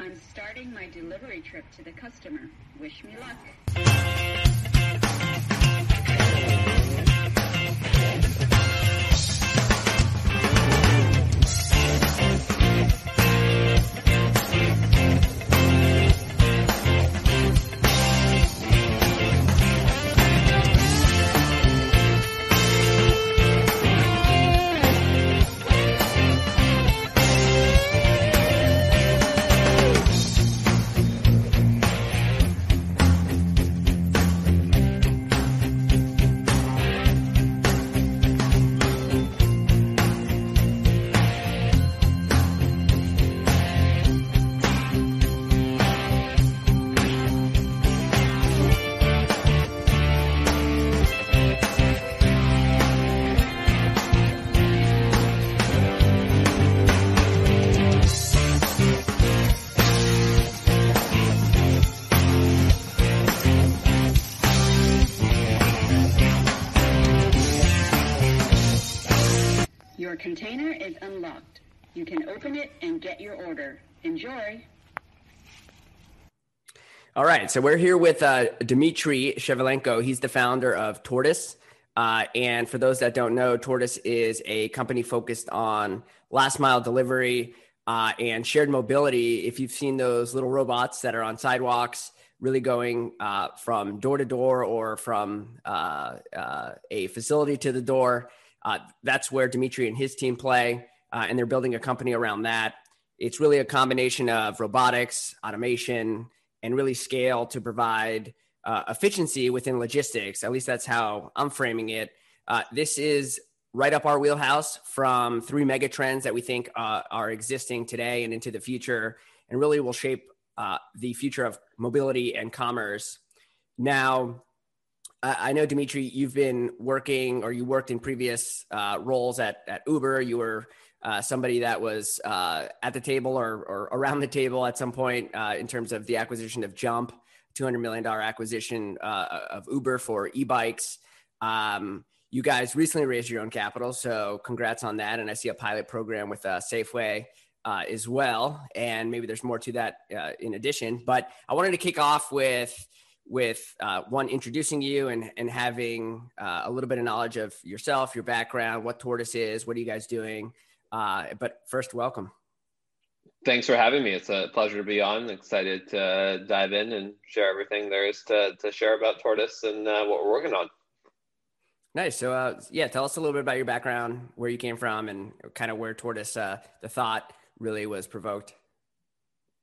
I'm starting my delivery trip to the customer. Wish me luck. Your container is unlocked. You can open it and get your order. Enjoy. All right. So we're here with Dmitry Shevelenko. He's the founder of Tortoise. And for those that don't know, Tortoise is a company focused on last mile delivery and shared mobility. If you've seen those little robots that are on sidewalks, really going from door to door or from a facility to the door, that's where Dmitry and his team play, and they're building a company around that. It's really a combination of robotics, automation, and really scale to provide efficiency within logistics. At least that's how I'm framing it. This is right up our wheelhouse from three mega trends that we think are existing today and into the future, and really will shape the future of mobility and commerce. Now, I know, Dmitry, you've been working, or you worked in previous roles at Uber. You were somebody that was at the table or around the table at some point in terms of the acquisition of Jump, $200 million acquisition of Uber for e-bikes. You guys recently raised your own capital, so congrats on that. And I see a pilot program with Safeway as well. And maybe there's more to that in addition. But I wanted to kick off with one, introducing you and having a little bit of knowledge of yourself, your background, what Tortoise is, what are you guys doing? But first, welcome. Thanks for having me. It's a pleasure to be on. Excited to dive in and share everything there is to share about Tortoise and what we're working on. Nice. So tell us a little bit about your background, where you came from, and kind of where Tortoise, the thought really was provoked.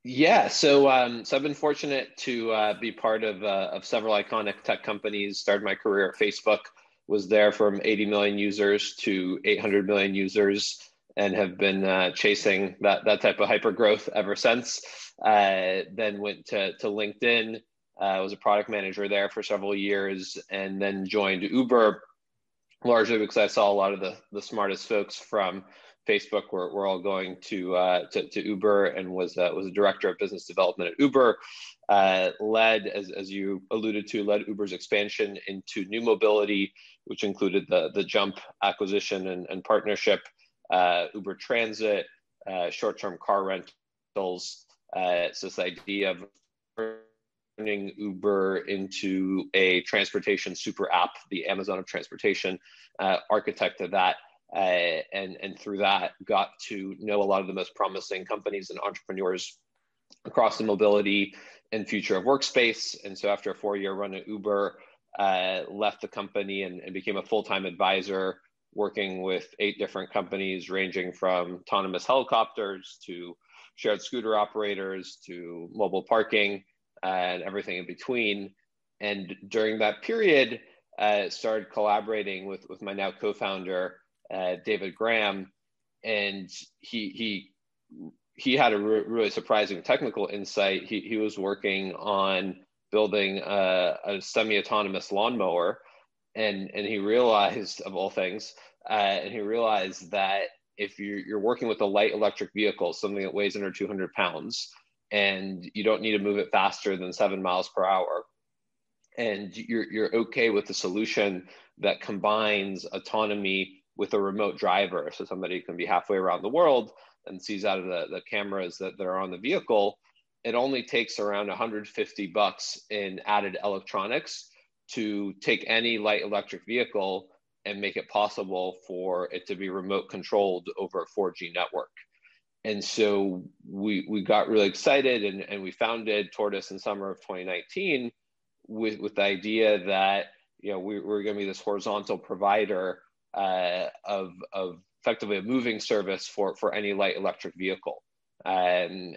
Yeah, so I've been fortunate to be part of several iconic tech companies. Started my career at Facebook, was there from 80 million users to 800 million users, and have been chasing that type of hyper growth ever since. Then went to LinkedIn, was a product manager there for several years, and then joined Uber, largely because I saw a lot of the smartest folks from Facebook were all going to Uber, and was a director of business development at Uber, led, as you alluded to, led Uber's expansion into new mobility, which included the Jump acquisition and partnership, Uber Transit, short-term car rentals. It's this idea of turning Uber into a transportation super app, the Amazon of transportation, architect of that. And through that, got to know a lot of the most promising companies and entrepreneurs across the mobility and future of workspace. And so after a 4-year run at Uber, left the company and became a full-time advisor, working with 8 different companies, ranging from autonomous helicopters to shared scooter operators to mobile parking and everything in between. And during that period, started collaborating with my now co-founder, David Graham, and he had a really surprising technical insight. He was working on building a semi-autonomous lawnmower, and he realized, of all things, that if you're working with a light electric vehicle, something that weighs under 200 pounds, and you don't need to move it faster than 7 miles per hour, and you're okay with the solution that combines autonomy with a remote driver, so somebody can be halfway around the world and sees out of the cameras that are on the vehicle, it only takes around $150 in added electronics to take any light electric vehicle and make it possible for it to be remote controlled over a 4G network. And so we got really excited, and we founded Tortoise in summer of 2019 with the idea that, you know, we're going to be this horizontal provider of effectively a moving service for any light electric vehicle. And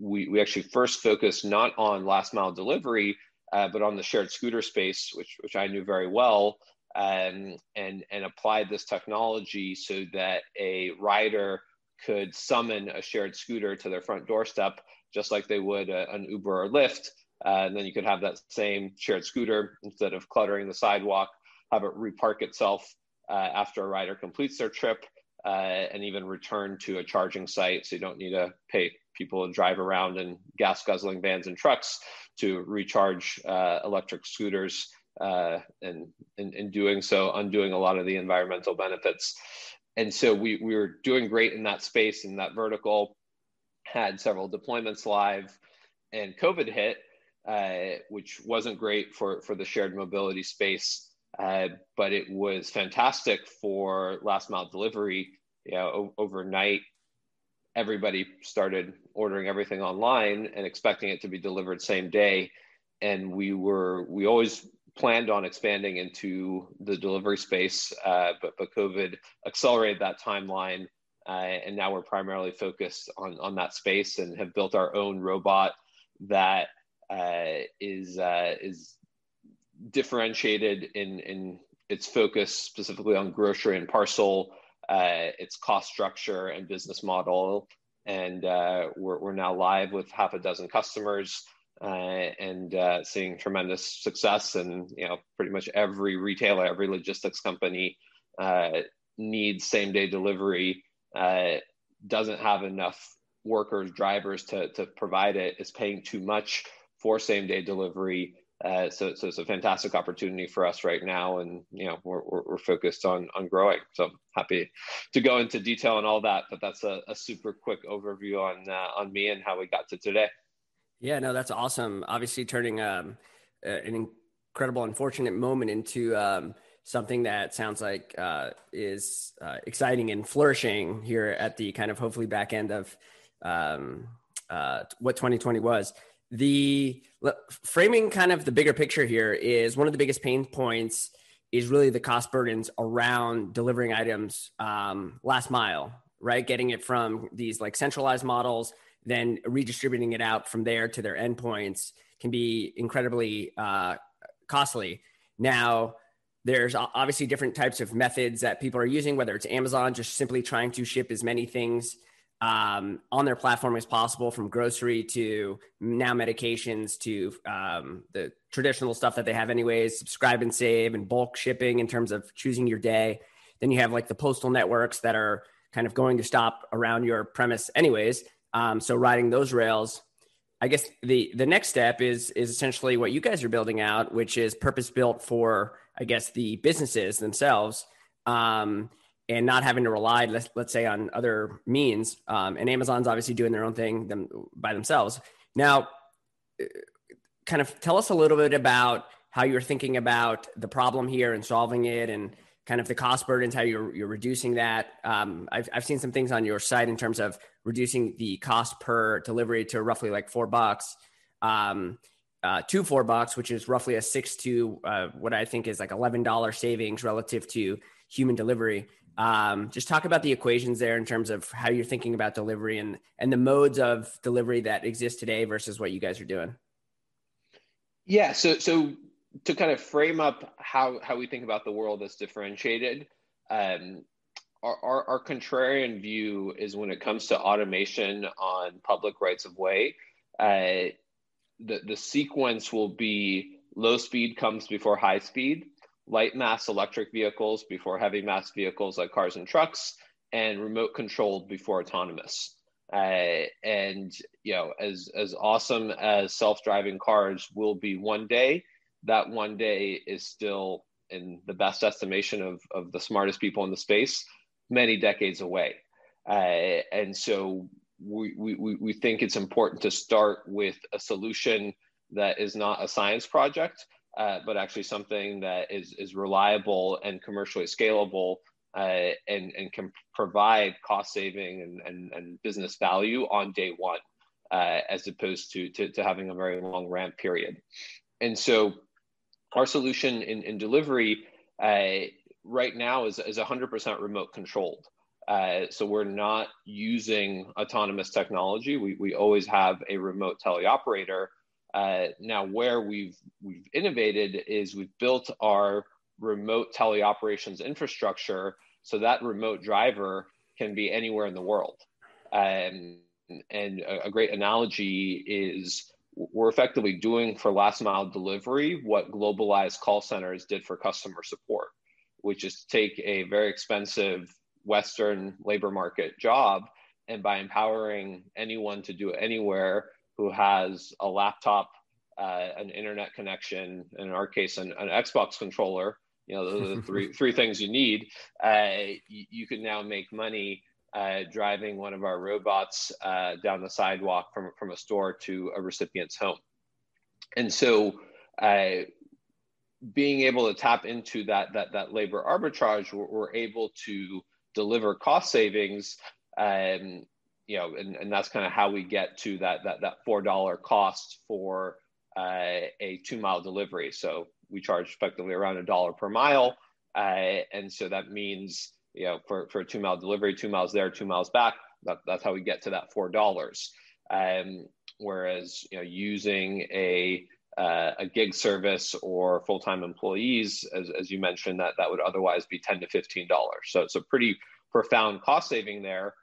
we actually first focused not on last mile delivery, but on the shared scooter space, which I knew very well, and applied this technology so that a rider could summon a shared scooter to their front doorstep, just like they would an Uber or Lyft. And then you could have that same shared scooter, instead of cluttering the sidewalk, have it repark itself after a rider completes their trip, and even return to a charging site. So you don't need to pay people to drive around in gas guzzling vans and trucks to recharge electric scooters, and in doing so, undoing a lot of the environmental benefits. And so we were doing great in that space, in that vertical, had several deployments live, and COVID hit, which wasn't great for the shared mobility space, but it was fantastic for last mile delivery. You know, overnight, everybody started ordering everything online and expecting it to be delivered same day. And we always planned on expanding into the delivery space, but COVID accelerated that timeline. And now we're primarily focused on that space, and have built our own robot that is differentiated in its focus specifically on grocery and parcel, its cost structure and business model. And we're now live with 6 customers, and seeing tremendous success. And, you know, pretty much every retailer, every logistics company needs same day delivery, doesn't have enough workers, drivers to provide it, is paying too much for same day delivery. So it's a fantastic opportunity for us right now. And, you know, we're focused on growing. So I'm happy to go into detail on all that, but that's a super quick overview on me and how we got to today. Yeah, no, that's awesome. Obviously turning an incredible, unfortunate moment into something that sounds like is exciting and flourishing here at the kind of hopefully back end of what 2020 was. The framing kind of the bigger picture here is one of the biggest pain points is really the cost burdens around delivering items last mile, right? Getting it from these like centralized models, then redistributing it out from there to their endpoints can be incredibly costly. Now, there's obviously different types of methods that people are using, whether it's Amazon, just simply trying to ship as many things on their platform as possible, from grocery to now medications to the traditional stuff that they have anyways, subscribe and save and bulk shipping in terms of choosing your day. Then you have like the postal networks that are kind of going to stop around your premise anyways. So riding those rails, I guess the next step is essentially what you guys are building out, which is purpose built for, I guess, the businesses themselves, and not having to rely, let's say, on other means. And Amazon's obviously doing their own thing by themselves. Now, kind of tell us a little bit about how you're thinking about the problem here and solving it, and kind of the cost burdens, how you're reducing that. I've seen some things on your site in terms of reducing the cost per delivery to roughly like $4, to $4, which is roughly a 6 to what I think is like $11 savings relative to human delivery. Just talk about the equations there in terms of how you're thinking about delivery and the modes of delivery that exist today versus what you guys are doing. Yeah, so to kind of frame up how we think about the world as differentiated, our contrarian view is when it comes to automation on public rights of way, the sequence will be low speed comes before high speed, light mass electric vehicles before heavy mass vehicles like cars and trucks, and remote controlled before autonomous. And, you know, as awesome as self-driving cars will be one day, that one day is still, in the best estimation of the smartest people in the space, many decades away. And so we think it's important to start with a solution that is not a science project, but actually something that is reliable and commercially scalable, and can provide cost saving and business value on day one, as opposed to having a very long ramp period. And so our solution in delivery right now is 100% remote controlled. So we're not using autonomous technology. We always have a remote teleoperator. Now where we've innovated is we've built our remote teleoperations infrastructure so that remote driver can be anywhere in the world. And a great analogy is we're effectively doing for last mile delivery what globalized call centers did for customer support, which is to take a very expensive Western labor market job, and by empowering anyone to do it anywhere who has a laptop, an internet connection, and in our case, an Xbox controller, you know, those are the three things you need, you can now make money driving one of our robots down the sidewalk from a store to a recipient's home. And so being able to tap into that labor arbitrage, we're able to deliver cost savings, and that's kind of how we get to that $4 cost for a 2-mile delivery. So we charge effectively around $1 per mile. And so that means, you know, for a 2-mile delivery, 2 miles there, 2 miles back, that's how we get to that $4. Whereas, you know, using a gig service or full-time employees, as you mentioned, that would otherwise be $10 to $15. So it's a pretty profound cost saving there.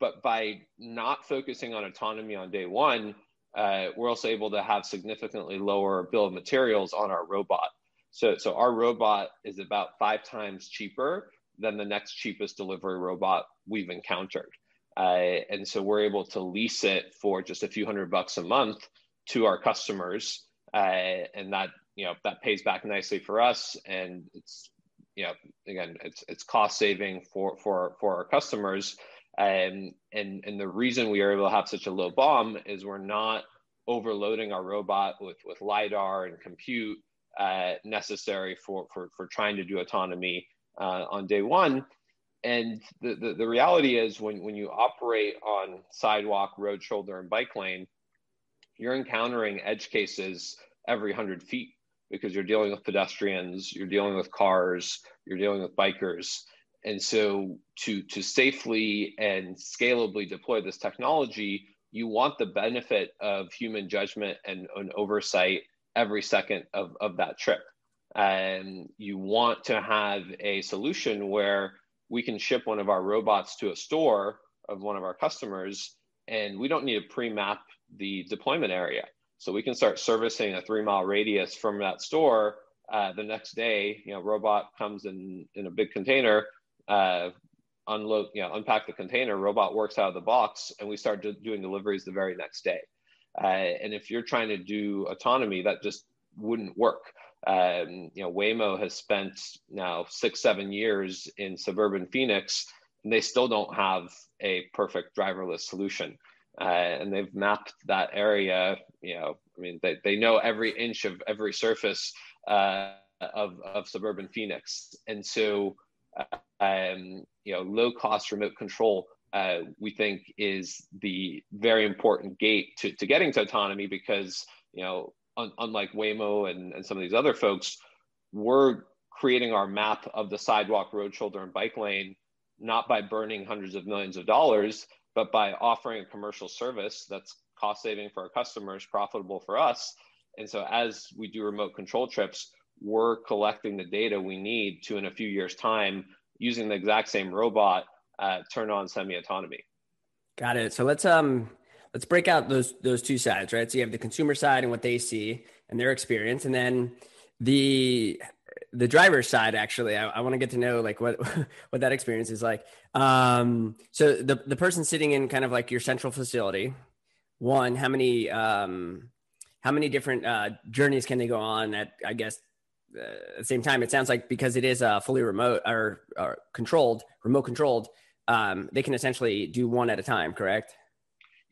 But by not focusing on autonomy on day one, we're also able to have significantly lower bill of materials on our robot. So our robot is about 5 times cheaper than the next cheapest delivery robot we've encountered. And so we're able to lease it for just a few $100s a month to our customers. And that, you know, that pays back nicely for us. And it's, you know, again, it's cost saving for our customers. And the reason we are able to have such a low BOM is we're not overloading our robot with LiDAR and compute necessary for trying to do autonomy on day one. And the reality is when you operate on sidewalk, road, shoulder, and bike lane, you're encountering edge cases every 100 feet because you're dealing with pedestrians, you're dealing with cars, you're dealing with bikers. And so to safely and scalably deploy this technology, you want the benefit of human judgment and oversight every second of that trip. And you want to have a solution where we can ship one of our robots to a store of one of our customers, and we don't need to pre-map the deployment area. So we can start servicing a 3-mile radius from that store. The next day, you know, robot comes in a big container, unpack the container, robot works out of the box, and we start doing deliveries the very next day. And if you're trying to do autonomy, that just wouldn't work. You know, Waymo has spent now 6-7 years in suburban Phoenix, and they still don't have a perfect driverless solution. And they've mapped that area. You know, I mean, they know every inch of every surface of suburban Phoenix. And so, you know, low cost remote control, we think is the very important gate to getting to autonomy because, you know, unlike Waymo and some of these other folks, we're creating our map of the sidewalk, road, shoulder, and bike lane, not by burning hundreds of millions of dollars, but by offering a commercial service that's cost saving for our customers, profitable for us. And so as we do remote control trips, we're collecting the data we need to, in a few years' time, using the exact same robot, turn on semi-autonomy. Got it. So let's break out those two sides, right? So you have the consumer side and what they see and their experience, and then the driver's side. Actually, I want to get to know like what that experience is like. So the person sitting in kind of like your central facility, one, how many different journeys can they go on at, I guess, at the same time? It sounds like because it is fully remote or remote controlled, they can essentially do one at a time, correct?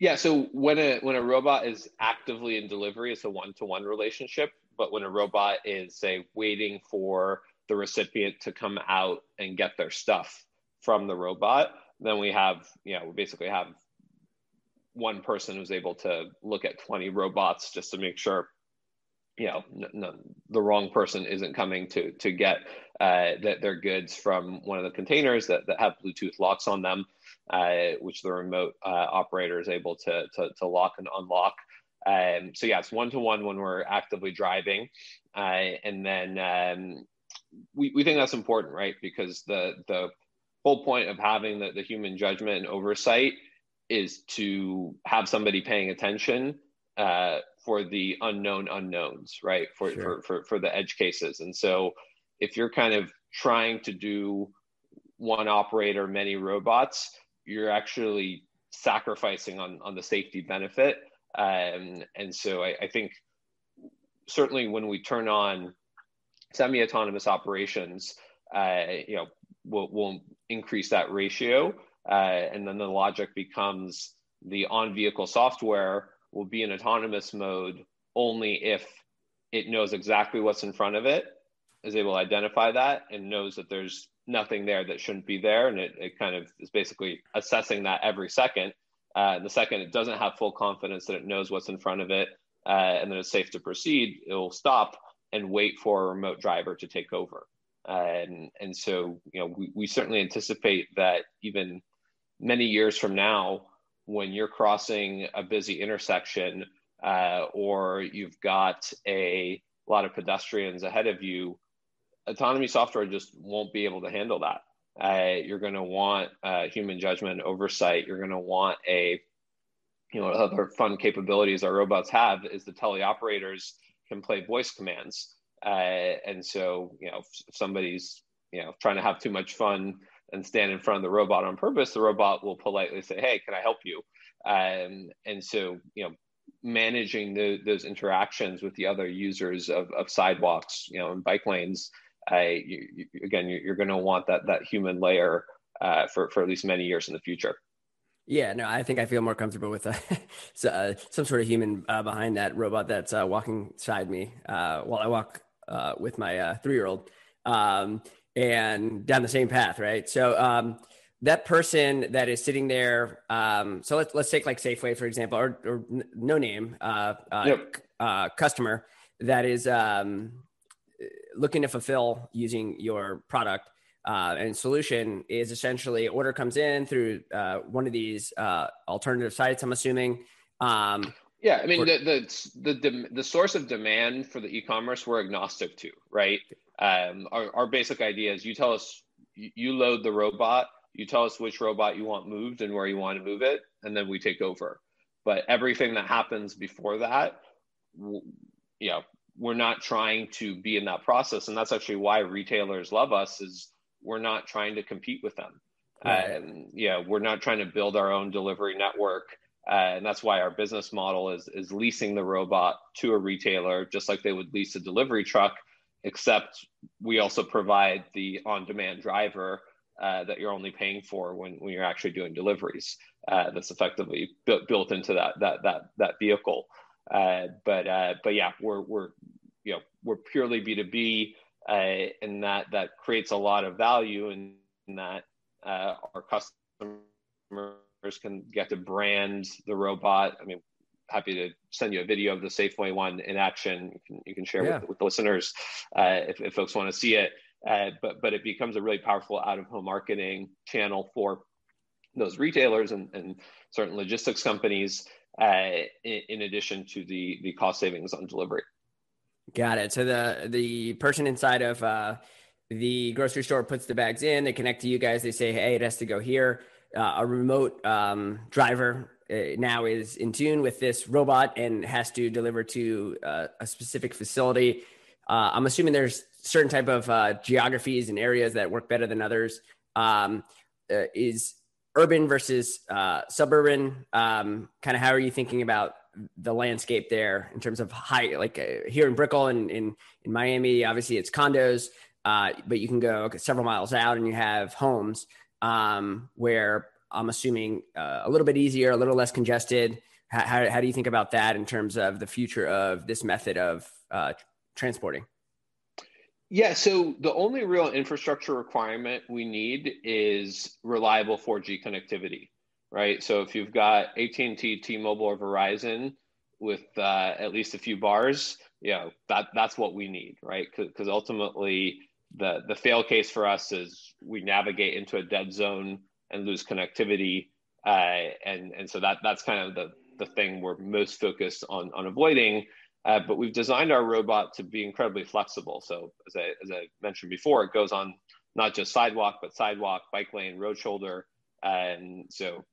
Yeah, so when a robot is actively in delivery, it's a one-to-one relationship. But when a robot is, say, waiting for the recipient to come out and get their stuff from the robot, then we have, we basically have one person who's able to look at 20 robots just to make sure, the wrong person isn't coming to get their goods from one of the containers that have Bluetooth locks on them, which the remote operator is able to lock and unlock. So yeah, it's one-to-one when we're actively driving. And then we think that's important, right? Because the whole point of having the human judgment and oversight is to have somebody paying attention for the unknown unknowns, right? For the edge cases. And so if you're kind of trying to do one operator, many robots, you're actually sacrificing on the safety benefit. And so I think certainly when we turn on semi-autonomous operations, we'll increase that ratio. And then the logic becomes the on-vehicle software will be in autonomous mode only if it knows exactly what's in front of it, is able to identify that, and knows that there's nothing there that shouldn't be there. And it kind of is basically assessing that every second. The second it doesn't have full confidence that it knows what's in front of it, and that it's safe to proceed, it'll stop and wait for a remote driver to take over. And so, we certainly anticipate that even many years from now, when you're crossing a busy intersection, or you've got a lot of pedestrians ahead of you, autonomy software just won't be able to handle that. You're going to want human judgment and oversight. You're going to want other fun capabilities our robots have is the teleoperators can play voice commands. And so, if somebody's, trying to have too much fun and stand in front of the robot on purpose, the robot will politely say, "Hey, can I help you?" And so, managing those interactions with the other users of sidewalks, and bike lanes, you're going to want that human layer for at least many years in the future. Yeah, no, I think I feel more comfortable with some sort of human behind that robot that's walking beside me while I walk with my 3-year-old and down the same path, right? So that person that is sitting there, so let's take like Safeway, for example, or no name customer that is looking to fulfill using your product and solution is essentially order comes in through one of these alternative sites, I'm assuming. The source of demand for the e-commerce we're agnostic to, right? Our basic idea is you tell us, you load the robot, you tell us which robot you want moved and where you want to move it, and then we take over. But everything that happens before that, we're not trying to be in that process. And that's actually why retailers love us, is we're not trying to compete with them. Right. We're not trying to build our own delivery network. And that's why our business model is leasing the robot to a retailer, just like they would lease a delivery truck, except we also provide the on-demand driver that you're only paying for when you're actually doing deliveries. That's effectively built into that vehicle. We're purely B2B, and that creates a lot of value in that our customers can get to brand the robot. I mean, happy to send you a video of the Safeway one in action. You can share with the listeners if folks want to see it. But it becomes a really powerful out-of-home marketing channel for those retailers and certain logistics companies. In addition to the cost savings on delivery. Got it. So the person inside of the grocery store puts the bags in, they connect to you guys, they say, "Hey, it has to go here." A remote driver now is in tune with this robot and has to deliver to a specific facility. I'm assuming there's certain type of geographies and areas that work better than others. Is urban versus suburban, kind of how are you thinking about the landscape there in terms of here in Brickell and in Miami, obviously it's condos, but you can go several miles out and you have homes where I'm assuming a little bit easier, a little less congested. How do you think about that in terms of the future of this method of transporting? Yeah, so the only real infrastructure requirement we need is reliable 4G connectivity, right? So if you've got AT&T, T-Mobile, or Verizon with at least a few bars, you know, that's what we need, right? Because ultimately the fail case for us is we navigate into a dead zone and lose connectivity. And so that's kind of the thing we're most focused on avoiding. But we've designed our robot to be incredibly flexible. So as I mentioned before, it goes on not just sidewalk, but sidewalk, bike lane, road shoulder. And so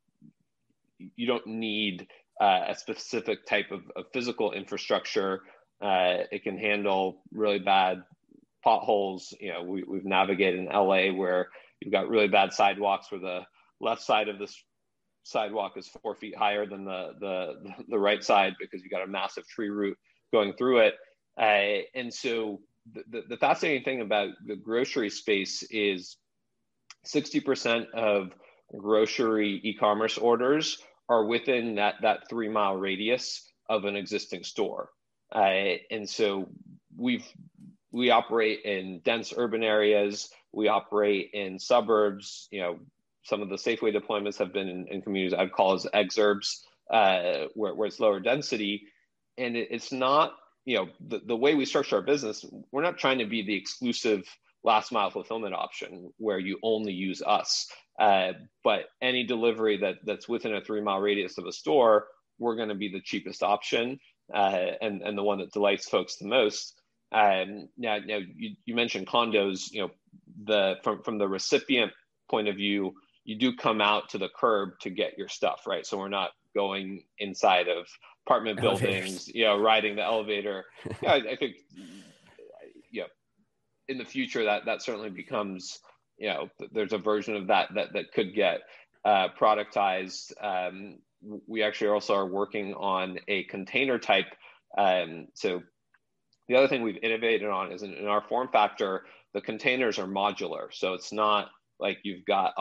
you don't need a specific type of physical infrastructure. It can handle really bad potholes. You know, we've navigated in LA where you've got really bad sidewalks where the left side of this sidewalk is 4 feet higher than the right side because you got a massive tree root going through it. And so the fascinating thing about the grocery space is 60% of grocery e-commerce orders are within that 3 mile radius of an existing store. And so we operate in dense urban areas. We operate in suburbs. You know, some of the Safeway deployments have been in communities I'd call as exurbs, where it's lower density. And it's not, you know, the way we structure our business, we're not trying to be the exclusive last mile fulfillment option where you only use us. But any delivery that's within a 3 mile radius of a store, we're going to be the cheapest option and the one that delights folks the most. Now you mentioned condos. You know, from the recipient point of view, you do come out to the curb to get your stuff, right? So we're not going inside of apartment buildings, you know, riding the elevator. Yeah, I think, you know, in the future that certainly becomes, you know, there's a version of that could get productized. We actually also are working on a container type. So the other thing we've innovated on is in our form factor, the containers are modular. So it's not like you've got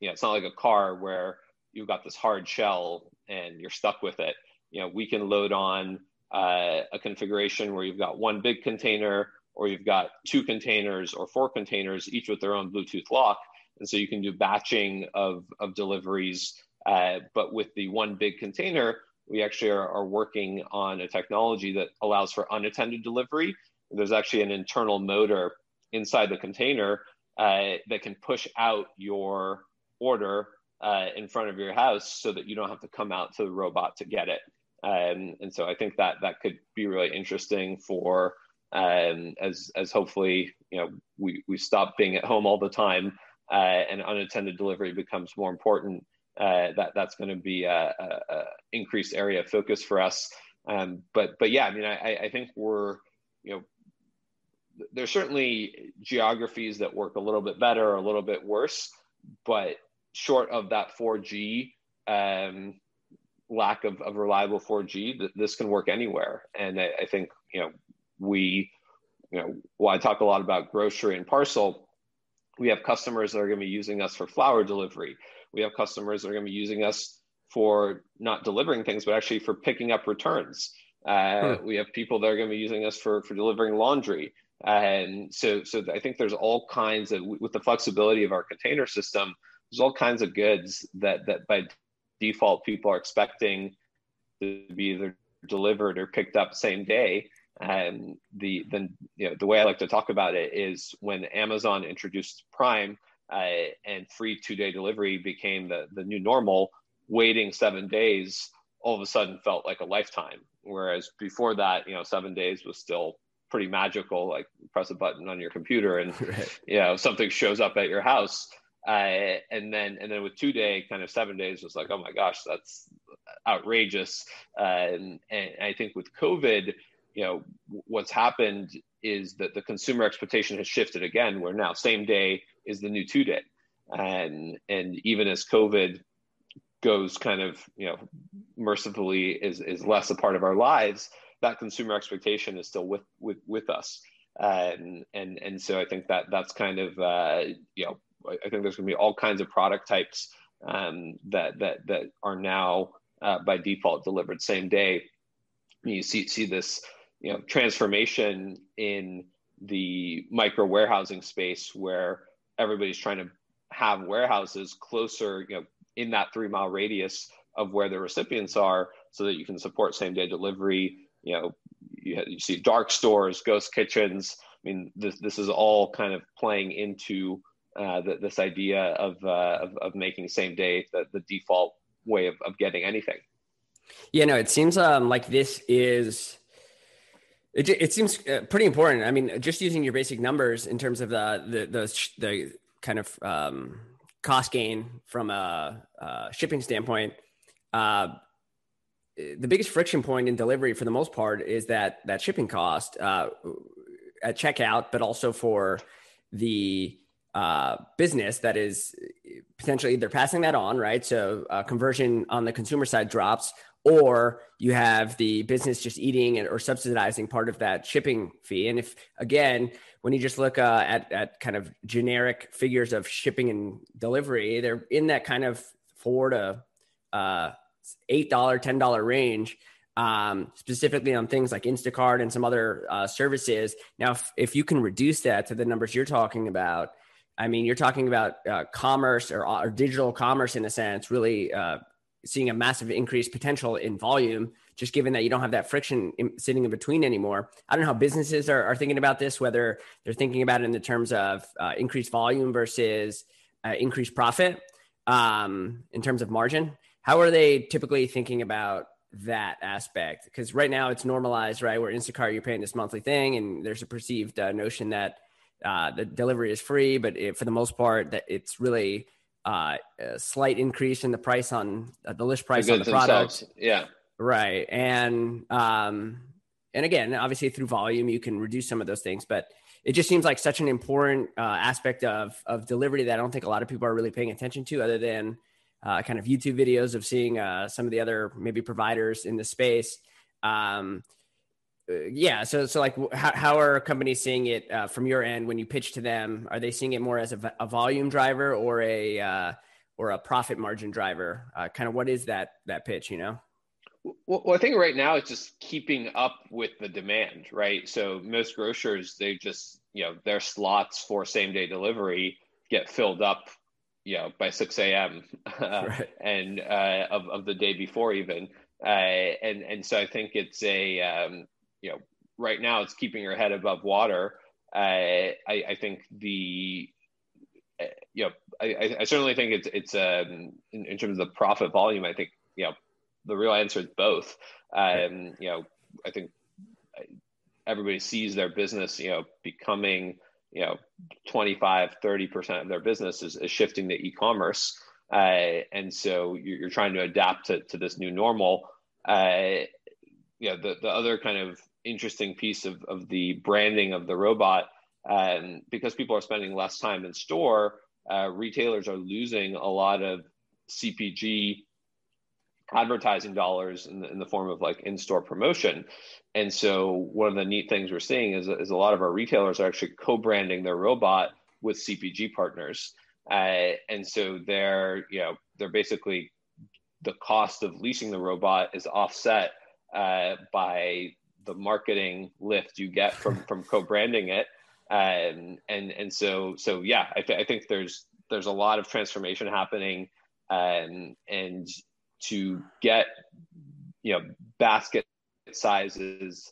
it's not like a car where you've got this hard shell and you're stuck with it. You know, we can load on a configuration where you've got one big container, or you've got two containers or four containers, each with their own Bluetooth lock. And so you can do batching of deliveries. But with the one big container, we actually are working on a technology that allows for unattended delivery. There's actually an internal motor inside the container that can push out your order in front of your house so that you don't have to come out to the robot to get it. And so I think that could be really interesting for as hopefully, you know, we stop being at home all the time and unattended delivery becomes more important. That's going to be a increased area of focus for us. But yeah, I mean, I think we're, you know, there's certainly geographies that work a little bit better or a little bit worse, but short of that 4G, lack of reliable 4G, this can work anywhere. And I think, you know, while I talk a lot about grocery and parcel, we have customers that are going to be using us for flour delivery. We have customers that are going to be using us for not delivering things, but actually for picking up returns. We have people that are going to be using us for delivering laundry. And so I think there's all kinds of, with the flexibility of our container system, there's all kinds of goods that by default people are expecting to be either delivered or picked up same day. And the way I like to talk about it is when Amazon introduced Prime and free 2-day delivery became the new normal, waiting 7 days all of a sudden felt like a lifetime. Whereas before that, you know, 7 days was still pretty magical, like press a button on your computer and, right, you know, something shows up at your house. And then with 2-day, kind of 7 days was like, oh my gosh, that's outrageous. And I think with COVID, you know, what's happened is that the consumer expectation has shifted again, where now same day is the new 2-day. And even as COVID goes kind of, you know, mercifully is less a part of our lives, that consumer expectation is still with us. And so I think that's kind of, you know, I think there's gonna be all kinds of product types that are now by default delivered same day. You see this, you know, transformation in the micro warehousing space where everybody's trying to have warehouses closer, you know, in that 3-mile radius of where the recipients are, so that you can support same day delivery. You know, you see dark stores, ghost kitchens. I mean, this is all kind of playing into this idea of making same day the default way of getting anything. Yeah, no, it seems like this is, it seems pretty important. I mean, just using your basic numbers in terms of the kind of cost gain from a shipping standpoint, the biggest friction point in delivery for the most part is that shipping cost at checkout, but also for the business that is potentially either passing that on, right? So conversion on the consumer side drops, or you have the business just eating or subsidizing part of that shipping fee. And if, again, when you just look at kind of generic figures of shipping and delivery, they're in that kind of $4 to $8, $10 range, specifically on things like Instacart and some other services. Now, if you can reduce that to the numbers you're talking about, I mean, you're talking about commerce or digital commerce in a sense, really seeing a massive increase potential in volume, just given that you don't have that friction sitting in between anymore. I don't know how businesses are thinking about this, whether they're thinking about it in the terms of increased volume versus increased profit in terms of margin. How are they typically thinking about that aspect? Because right now it's normalized, right? Where Instacart, you're paying this monthly thing, and there's a perceived notion that the delivery is free, but for the most part, that it's really a slight increase in the price on the list price on the product. Yeah, right. And again, obviously through volume, you can reduce some of those things, but it just seems like such an important aspect of delivery that I don't think a lot of people are really paying attention to, other than kind of YouTube videos of seeing some of the other maybe providers in the space. So like how are companies seeing it from your end when you pitch to them? Are they seeing it more as a volume driver or a profit margin driver? Kind of what is that pitch, you know? Well, I think right now it's just keeping up with the demand, right? So most grocers, they just, you know, their slots for same day delivery get filled up, you know, by 6 a.m. Right. And of the day before even. And so I think it's right now it's keeping your head above water. I think I certainly think it's in terms of the profit volume, I think, you know, the real answer is both. You know, I think everybody sees their business, you know, becoming, you know, 25, 30% of their business is shifting to e-commerce. And so you're trying to adapt to this new normal. The other kind of interesting piece of the branding of the robot, because people are spending less time in store, retailers are losing a lot of CPG advertising dollars in the form of like in-store promotion. And so one of the neat things we're seeing is a lot of our retailers are actually co-branding their robot with CPG partners. And so they're basically, the cost of leasing the robot is offset by the marketing lift you get from co-branding it. I think there's a lot of transformation happening, and to get, you know, basket sizes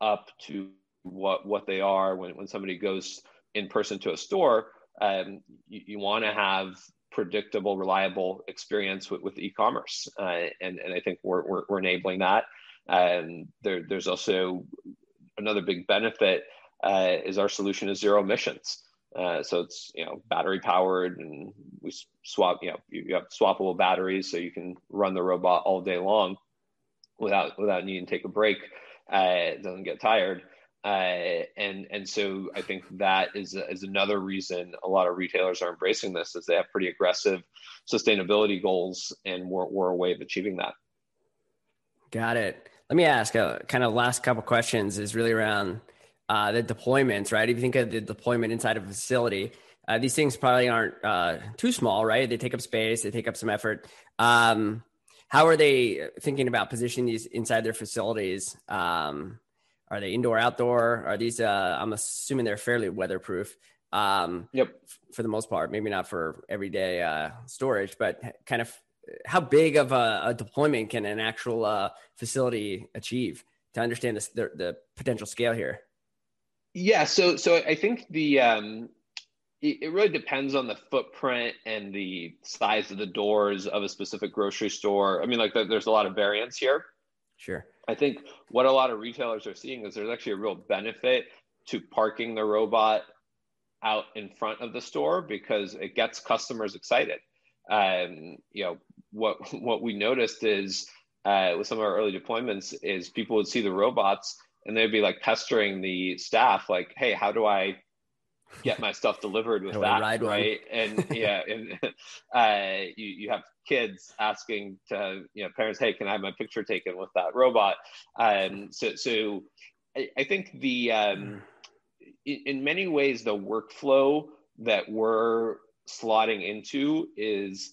up to what they are when somebody goes in person to a store. You want to have predictable, reliable experience with e-commerce, and I think we're enabling that. There's also another big benefit is our solution is zero emissions. So it's, you know, battery powered, and we swap, you know, you have swappable batteries, so you can run the robot all day long without needing to take a break. It doesn't get tired. And so I think that is another reason a lot of retailers are embracing this, is they have pretty aggressive sustainability goals, and we're a way of achieving that. Got it. Let me ask kind of last couple questions is really around the deployments, right? If you think of the deployment inside of a facility, These things probably aren't too small, right? They take up space, they take up some effort. How are they thinking about positioning these inside their facilities? Are they indoor, outdoor? Are these, I'm assuming they're fairly weatherproof. Yep. For the most part, maybe not for everyday storage, but kind of how big of a deployment can an actual facility achieve to understand this, the potential scale here? Yeah, so I think the it really depends on the footprint and the size of the doors of a specific grocery store. I mean, like there's a lot of variance here. Sure. I think what a lot of retailers are seeing is there's actually a real benefit to parking the robot out in front of the store because it gets customers excited. You know, what we noticed is with some of our early deployments is people would see the robots and they'd be like pestering the staff, like, "Hey, how do I get my stuff delivered with that?" Right? And yeah, and you have kids asking to parents, "Hey, can I have my picture taken with that robot?" So I think the in many ways the workflow that we're slotting into is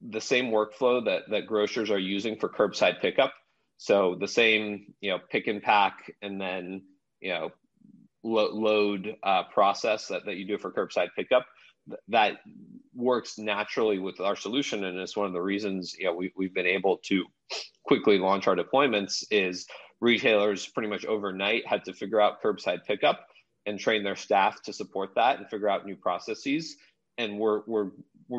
the same workflow that grocers are using for curbside pickup. So the same, pick and pack, and then, load process that you do for curbside pickup, that works naturally with our solution. And it's one of the reasons, we've been able to quickly launch our deployments is retailers pretty much overnight had to figure out curbside pickup and train their staff to support that and figure out new processes. And we're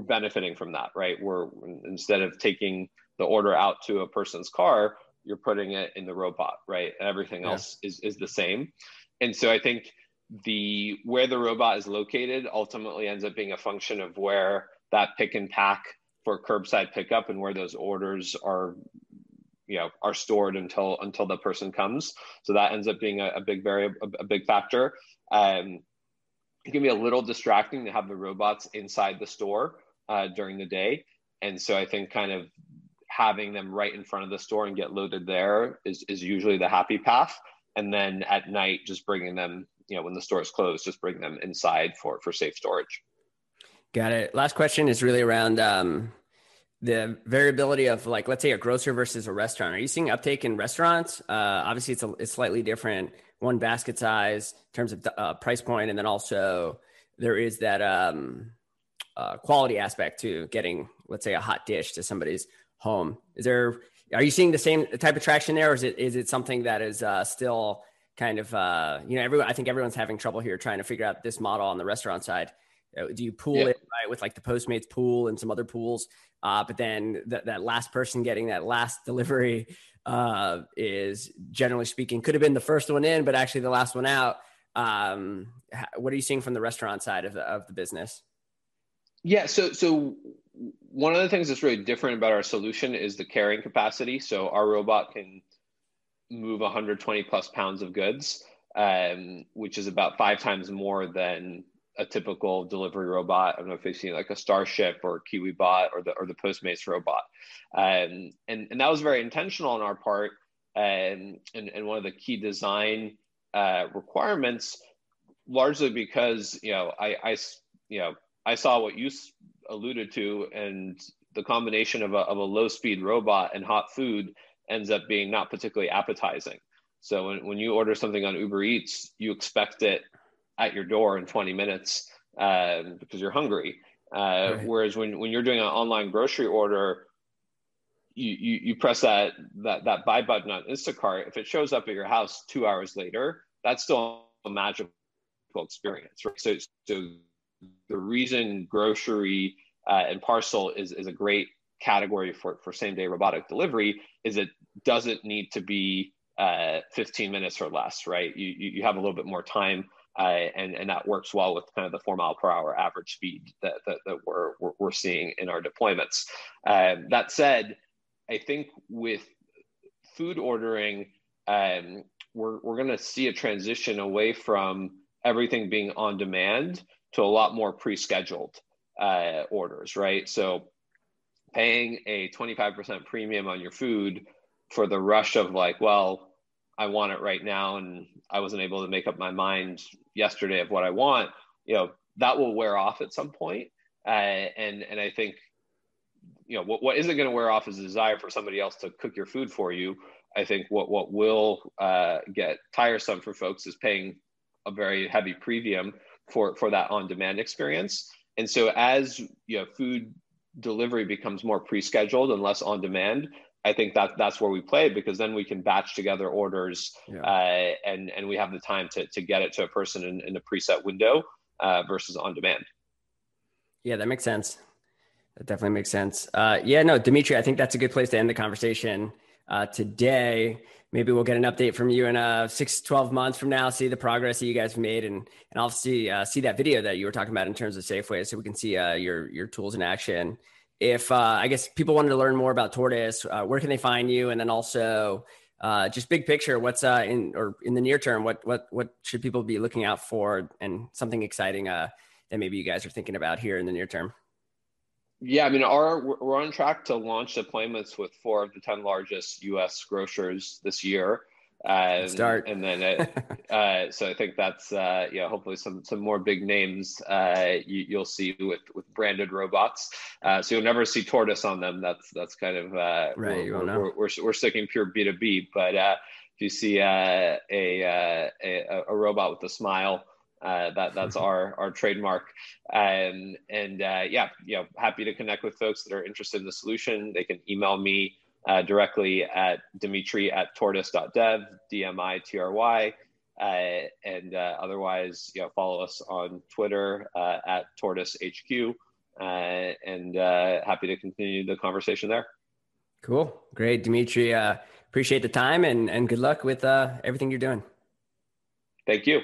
benefiting from that, right? We're instead of taking the order out to a person's car, you're putting it in the robot, right? Everything else is the same. And so I think where the robot is located ultimately ends up being a function of where that pick and pack for curbside pickup and where those orders are, are stored until the person comes. So that ends up being a big variable, a big factor. It can be a little distracting to have the robots inside the store during the day. And so I think kind of having them right in front of the store and get loaded there is usually the happy path. And then at night, just bringing them, when the store is closed, just bring them inside for safe storage. Got it. Last question is really around the variability of, like, let's say a grocer versus a restaurant. Are you seeing uptake in restaurants? Obviously, it's slightly different, one basket size in terms of price point. And then also there is that quality aspect to getting, let's say, a hot dish to somebody's home. Are you seeing the same type of traction there, or is it something that is still kind of everyone? I think everyone's having trouble here trying to figure out this model on the restaurant side. Do you pool it right with like the Postmates pool and some other pools, but then that last person getting that last delivery is, generally speaking, could have been the first one in, but actually the last one out. What are you seeing from the restaurant side of the business? Yeah, so. One of the things that's really different about our solution is the carrying capacity. So our robot can move 120 plus pounds of goods, which is about 5 times more than a typical delivery robot. I don't know if you've seen like a Starship or KiwiBot or the Postmates robot. And that was very intentional on our part. And one of the key design requirements, largely because, I saw what you alluded to, and the combination of a low speed robot and hot food ends up being not particularly appetizing. So when you order something on Uber Eats, you expect it at your door in 20 minutes because you're hungry. Right. Whereas when you're doing an online grocery order, you press that buy button on Instacart. If it shows up at your house 2 hours later, that's still a magical experience, right? So the reason grocery and parcel is a great category for same-day robotic delivery is it doesn't need to be 15 minutes or less, right? You have a little bit more time, and that works well with kind of the 4-mile-per-hour average speed that we're seeing in our deployments. That said, I think with food ordering, we're going to see a transition away from everything being on demand to a lot more pre-scheduled orders, right? So paying a 25% premium on your food for the rush of like, well, I want it right now, and I wasn't able to make up my mind yesterday of what I want, that will wear off at some point. And I think, you know, what isn't going to wear off is the desire for somebody else to cook your food for you. I think what will get tiresome for folks is paying a very heavy premium for that on-demand experience. And so as, you know, food delivery becomes more pre-scheduled and less on-demand, I think that's where we play, because then we can batch together orders, and we have the time to get it to a person in a preset window versus on-demand. Yeah, that makes sense. That definitely makes sense. Dmitry, I think that's a good place to end the conversation today. Maybe we'll get an update from you in 6 to 12 months from now, see the progress that you guys have made, and I'll see that video that you were talking about in terms of Safeway, so we can see your tools in action. If I guess people wanted to learn more about Tortoise, where can they find you? And then also just big picture, what's in the near term, what should people be looking out for, and something exciting that maybe you guys are thinking about here in the near term? Yeah, I mean, we're on track to launch deployments with 4 of the 10 largest U.S. grocers this year. And then, so I think that's, hopefully some more big names you'll see with branded robots. So you'll never see Tortoise on them. That's kind of, right, we're sticking pure B2B, but if you see a robot with a smile, that's our trademark. Happy to connect with folks that are interested in the solution. They can email me directly at Dmitry@tortoise.dev, DMITRY. Otherwise, follow us on Twitter at TortoiseHQ, happy to continue the conversation there. Cool. Great, Dmitry. Appreciate the time and good luck with everything you're doing. Thank you.